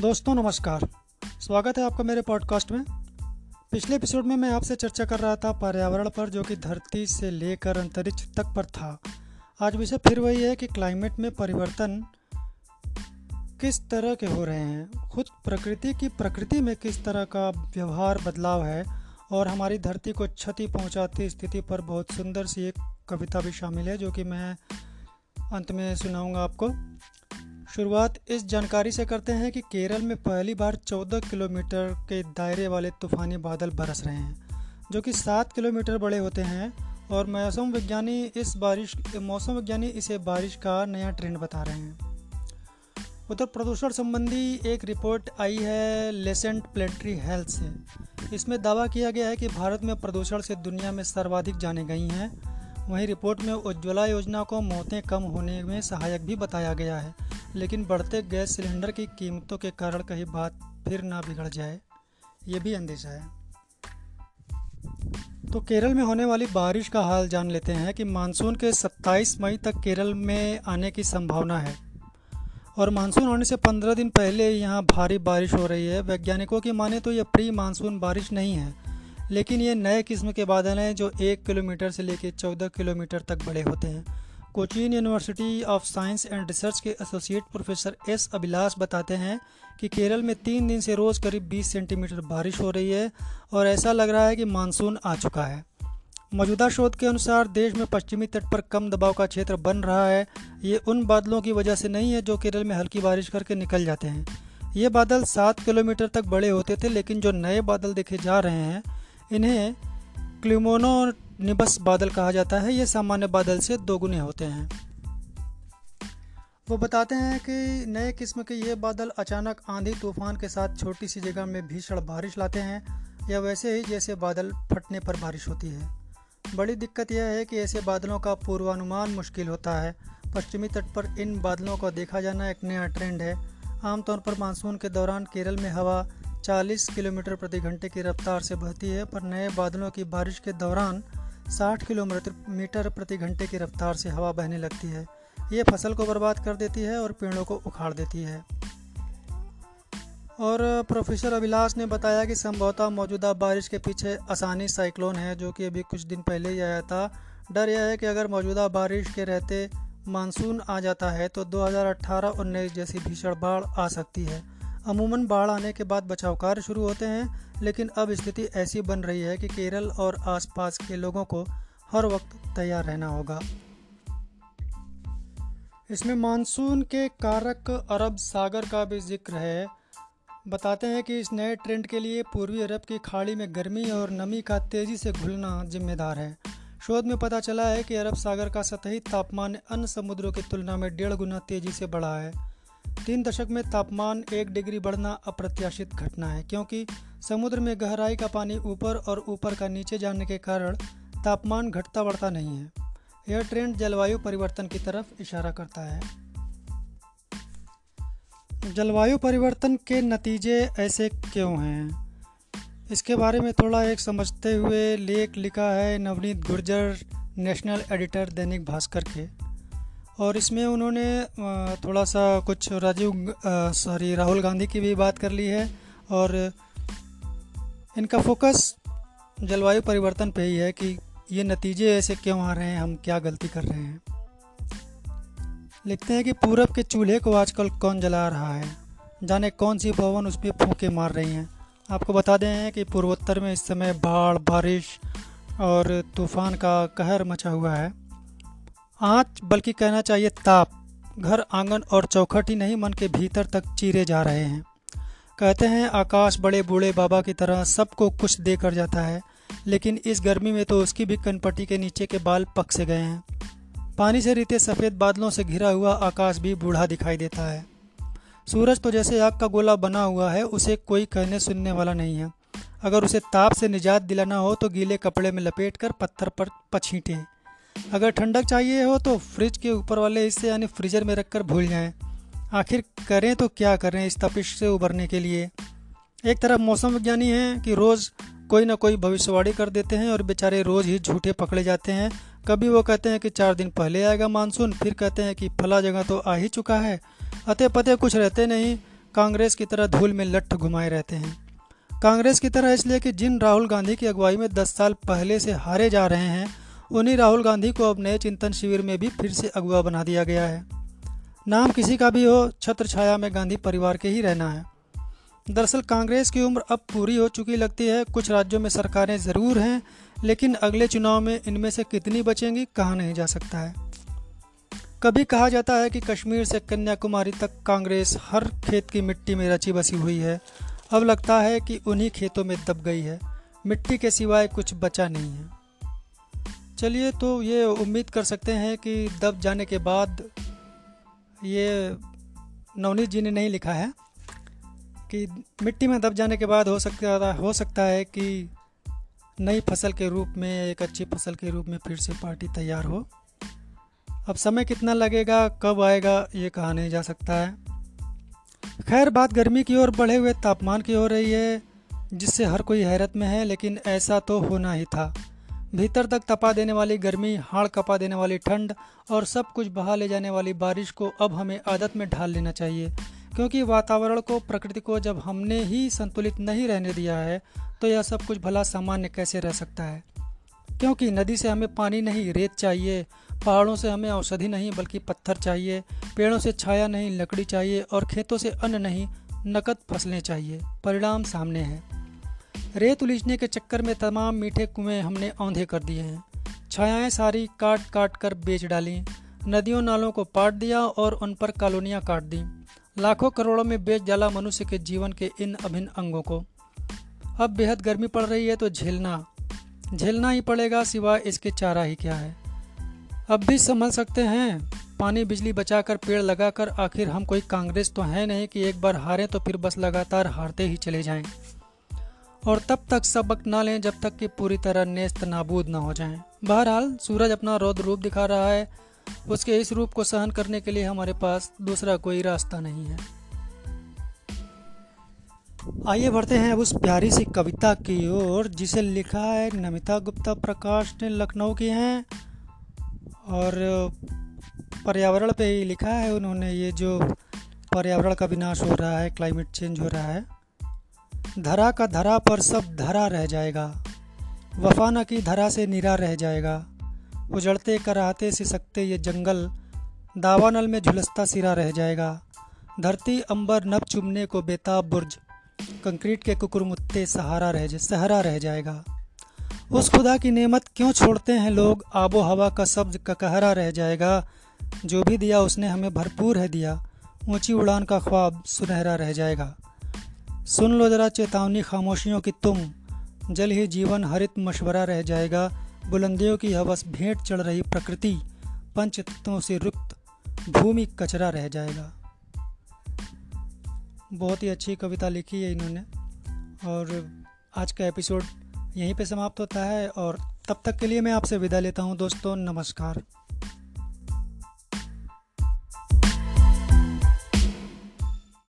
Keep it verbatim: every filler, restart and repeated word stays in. दोस्तों नमस्कार, स्वागत है आपका मेरे पॉडकास्ट में। पिछले एपिसोड में मैं आपसे चर्चा कर रहा था पर्यावरण पर, जो कि धरती से लेकर अंतरिक्ष तक पर था। आज विषय फिर वही है कि क्लाइमेट में परिवर्तन किस तरह के हो रहे हैं, खुद प्रकृति की प्रकृति में किस तरह का व्यवहार बदलाव है और हमारी धरती को क्षति पहुंचाती स्थिति पर बहुत सुंदर सी एक कविता भी शामिल है, जो कि मैं अंत में सुनाऊंगा आपको। शुरुआत इस जानकारी से करते हैं कि केरल में पहली बार चौदह किलोमीटर के दायरे वाले तूफ़ानी बादल बरस रहे हैं, जो कि सात किलोमीटर बड़े होते हैं और मौसम विज्ञानी इस बारिश मौसम विज्ञानी इसे बारिश का नया ट्रेंड बता रहे हैं। उधर प्रदूषण संबंधी एक रिपोर्ट आई है लेसेंट प्लेनेटरी हेल्थ से। इसमें दावा किया गया है कि भारत में प्रदूषण से दुनिया में सर्वाधिक जाने गई हैं। वहीं रिपोर्ट में उज्ज्वला योजना को मौतें कम होने में सहायक भी बताया गया है, लेकिन बढ़ते गैस सिलेंडर की कीमतों के कारण कहीं बात फिर ना बिगड़ जाए, ये भी अंदेशा है। तो केरल में होने वाली बारिश का हाल जान लेते हैं कि मानसून के सत्ताईस मई तक केरल में आने की संभावना है और मानसून होने से पंद्रह दिन पहले यहाँ भारी बारिश हो रही है। वैज्ञानिकों की माने तो यह प्री मानसून बारिश नहीं है, लेकिन ये नए किस्म के बादल हैं जो एक किलोमीटर से लेकर चौदह किलोमीटर तक बड़े होते हैं। Cochin University of Science and Research के एसोसिएट प्रोफेसर एस अभिलास बताते हैं कि केरल में तीन दिन से रोज़ करीब बीस सेंटीमीटर बारिश हो रही है और ऐसा लग रहा है कि मानसून आ चुका है। मौजूदा शोध के अनुसार देश में पश्चिमी तट पर कम दबाव का क्षेत्र बन रहा है। ये उन बादलों की वजह से नहीं है जो केरल में हल्की बारिश करके निकल जाते हैं। ये बादल सात किलोमीटर तक बड़े होते थे, लेकिन जो नए बादल देखे जा रहे हैं इन्हें क्यूमुलोनिम्बस बादल कहा जाता है। ये सामान्य बादल से दोगुने होते हैं। वो बताते हैं कि नए किस्म के ये बादल अचानक आंधी तूफान के साथ छोटी सी जगह में भीषण बारिश लाते हैं, या वैसे ही जैसे बादल फटने पर बारिश होती है। बड़ी दिक्कत यह है कि ऐसे बादलों का पूर्वानुमान मुश्किल होता है। पश्चिमी तट पर इन बादलों को देखा जाना एक नया ट्रेंड है। आमतौर पर मानसून के दौरान केरल में हवा चालीस किलोमीटर प्रति घंटे की रफ्तार से बहती है, पर नए बादलों की बारिश के दौरान साठ किलोमीटर प्रति घंटे की रफ्तार से हवा बहने लगती है। ये फसल को बर्बाद कर देती है और पेड़ों को उखाड़ देती है। और प्रोफेसर अभिलाष ने बताया कि संभवतः मौजूदा बारिश के पीछे आसानी साइक्लोन है, जो कि अभी कुछ दिन पहले ही आया था। डर यह है कि अगर मौजूदा बारिश के रहते मानसून आ जाता है तो दो हज़ार अठारह उन्नीस जैसी भीषण बाढ़ आ सकती है। अमूमन बाढ़ आने के बाद बचाव कार्य शुरू होते हैं, लेकिन अब स्थिति ऐसी बन रही है कि केरल और आसपास के लोगों को हर वक्त तैयार रहना होगा। इसमें मानसून के कारक अरब सागर का भी जिक्र है। बताते हैं कि इस नए ट्रेंड के लिए पूर्वी अरब की खाड़ी में गर्मी और नमी का तेज़ी से घुलना जिम्मेदार है। शोध में पता चला है कि अरब सागर का सतही तापमान अन्य समुद्रों की तुलना में डेढ़ गुना तेज़ी से बढ़ा है। तीन दशक में तापमान एक डिग्री बढ़ना अप्रत्याशित घटना है, क्योंकि समुद्र में गहराई का पानी ऊपर और ऊपर का नीचे जाने के कारण तापमान घटता बढ़ता नहीं है। यह ट्रेंड जलवायु परिवर्तन की तरफ इशारा करता है। जलवायु परिवर्तन के नतीजे ऐसे क्यों हैं, इसके बारे में थोड़ा एक समझते हुए लेख लिखा है नवनीत गुर्जर, नेशनल एडिटर, दैनिक भास्कर के। और इसमें उन्होंने थोड़ा सा कुछ राजीव सॉरी राहुल गांधी की भी बात कर ली है और इनका फोकस जलवायु परिवर्तन पे ही है कि ये नतीजे ऐसे क्यों आ रहे हैं, हम क्या गलती कर रहे हैं। लिखते हैं कि पूरब के चूल्हे को आजकल कौन जला रहा है, जाने कौन सी भवन उसमें फूंके मार रही हैं। आपको बता दें कि पूर्वोत्तर में इस समय बाढ़, बारिश और तूफान का कहर मचा हुआ है। आँच, बल्कि कहना चाहिए ताप, घर, आंगन और चौखट ही नहीं, मन के भीतर तक चीरे जा रहे हैं। कहते हैं आकाश बड़े बूढ़े बाबा की तरह सबको कुछ दे कर जाता है, लेकिन इस गर्मी में तो उसकी भी कनपट्टी के नीचे के बाल पक से गए हैं। पानी से रीते सफ़ेद बादलों से घिरा हुआ आकाश भी बूढ़ा दिखाई देता है। सूरज तो जैसे आग का गोला बना हुआ है, उसे कोई कहने सुनने वाला नहीं है। अगर उसे ताप से निजात दिलाना हो तो गीले कपड़े में लपेट कर पत्थर पर पछीटें। अगर ठंडक चाहिए हो तो फ्रिज के ऊपर वाले हिस्से यानी फ्रीजर में रखकर भूल जाएं। आखिर करें तो क्या करें इस तपिश से उबरने के लिए। एक तरफ मौसम विज्ञानी हैं कि रोज़ कोई ना कोई भविष्यवाणी कर देते हैं और बेचारे रोज़ ही झूठे पकड़े जाते हैं। कभी वो कहते हैं कि चार दिन पहले आएगा मानसून, फिर कहते हैं कि फला जगह तो आ ही चुका है। अते पते कुछ रहते नहीं, कांग्रेस की तरह धूल में लट्ठ घुमाए रहते हैं। कांग्रेस की तरह इसलिए कि जिन राहुल गांधी की अगुवाई में दस साल पहले से हारे जा रहे हैं, उन्हीं राहुल गांधी को अब नए चिंतन शिविर में भी फिर से अगुवा बना दिया गया है। नाम किसी का भी हो, छत्र छाया में गांधी परिवार के ही रहना है। दरअसल कांग्रेस की उम्र अब पूरी हो चुकी लगती है। कुछ राज्यों में सरकारें ज़रूर हैं, लेकिन अगले चुनाव में इनमें से कितनी बचेंगी कहा नहीं जा सकता है। कभी कहा जाता है कि कश्मीर से कन्याकुमारी तक कांग्रेस हर खेत की मिट्टी में रची बसी हुई है। अब लगता है कि उन्हीं खेतों में दब गई है, मिट्टी के सिवाय कुछ बचा नहीं है। चलिए तो ये उम्मीद कर सकते हैं कि दब जाने के बाद, ये नवनीत जी ने नहीं लिखा है, कि मिट्टी में दब जाने के बाद हो सकता हो सकता है कि नई फसल के रूप में, एक अच्छी फसल के रूप में फिर से पार्टी तैयार हो। अब समय कितना लगेगा, कब आएगा, ये कहा नहीं जा सकता है। खैर, बात गर्मी की ओर बढ़े हुए तापमान की हो रही है, जिससे हर कोई हैरत में है, लेकिन ऐसा तो होना ही था। भीतर तक तपा देने वाली गर्मी, हाड़ कपा देने वाली ठंड और सब कुछ बहा ले जाने वाली बारिश को अब हमें आदत में ढाल लेना चाहिए, क्योंकि वातावरण को, प्रकृति को जब हमने ही संतुलित नहीं रहने दिया है तो यह सब कुछ भला सामान्य कैसे रह सकता है। क्योंकि नदी से हमें पानी नहीं, रेत चाहिए, पहाड़ों से हमें औषधि नहीं बल्कि पत्थर चाहिए, पेड़ों से छाया नहीं, लकड़ी चाहिए और खेतों से अन्न नहीं, नकद फसलें चाहिए। परिणाम सामने है। रेत उलीचने के चक्कर में तमाम मीठे कुएं हमने औंधे कर दिए हैं, छायाएं सारी काट काट कर बेच डाली, नदियों नालों को पाट दिया और उन पर कॉलोनियाँ काट दी, लाखों करोड़ों में बेच डाला मनुष्य के जीवन के इन अभिन्न अंगों को। अब बेहद गर्मी पड़ रही है तो झेलना झेलना ही पड़ेगा, सिवाय इसके चारा ही क्या है। अब भी संभल सकते हैं, पानी बिजली बचाकर, पेड़ लगाकर। आखिर हम कोई कांग्रेस तो है नहीं कि एक बार हारे तो फिर बस लगातार हारते ही चले जाएं और तब तक सबक ना लें जब तक कि पूरी तरह नेस्त नाबूद ना हो जाएं। बहरहाल, सूरज अपना रौद्र रूप दिखा रहा है, उसके इस रूप को सहन करने के लिए हमारे पास दूसरा कोई रास्ता नहीं है। आइए बढ़ते हैं अब उस प्यारी सी कविता की ओर, जिसे लिखा है नमिता गुप्ता प्रकाश ने, लखनऊ की हैं और पर्यावरण पे ही लिखा है उन्होंने। ये जो पर्यावरण का विनाश हो रहा है, क्लाइमेट चेंज हो रहा है, धरा का धरा पर सब धरा रह जाएगा, वफा ना की धरा से निरा रह जाएगा, उजड़ते कराहते सिसकते ये जंगल, दावानल में झुलसता सिरा रह जाएगा, धरती अंबर नभ चुमने को बेताब बुर्ज, कंक्रीट के कुकुरमुत्ते सहारा रह जा सहरा रह जाएगा। उस खुदा की नेमत क्यों छोड़ते हैं लोग, आबो हवा का सब्ज ककहरा रह जाएगा, जो भी दिया उसने हमें भरपूर है दिया, ऊंची उड़ान का ख्वाब सुनहरा रह जाएगा। सुन लो जरा चेतावनी खामोशियों की तुम, जल ही जीवन हरित मशवरा रह जाएगा, बुलंदियों की हवस भेंट चढ़ रही प्रकृति, पंच तत्वों से रुक्त भूमि कचरा रह जाएगा। बहुत ही अच्छी कविता लिखी है इन्होंने और आज का एपिसोड यहीं पे समाप्त होता है और तब तक के लिए मैं आपसे विदा लेता हूँ दोस्तों। नमस्कार।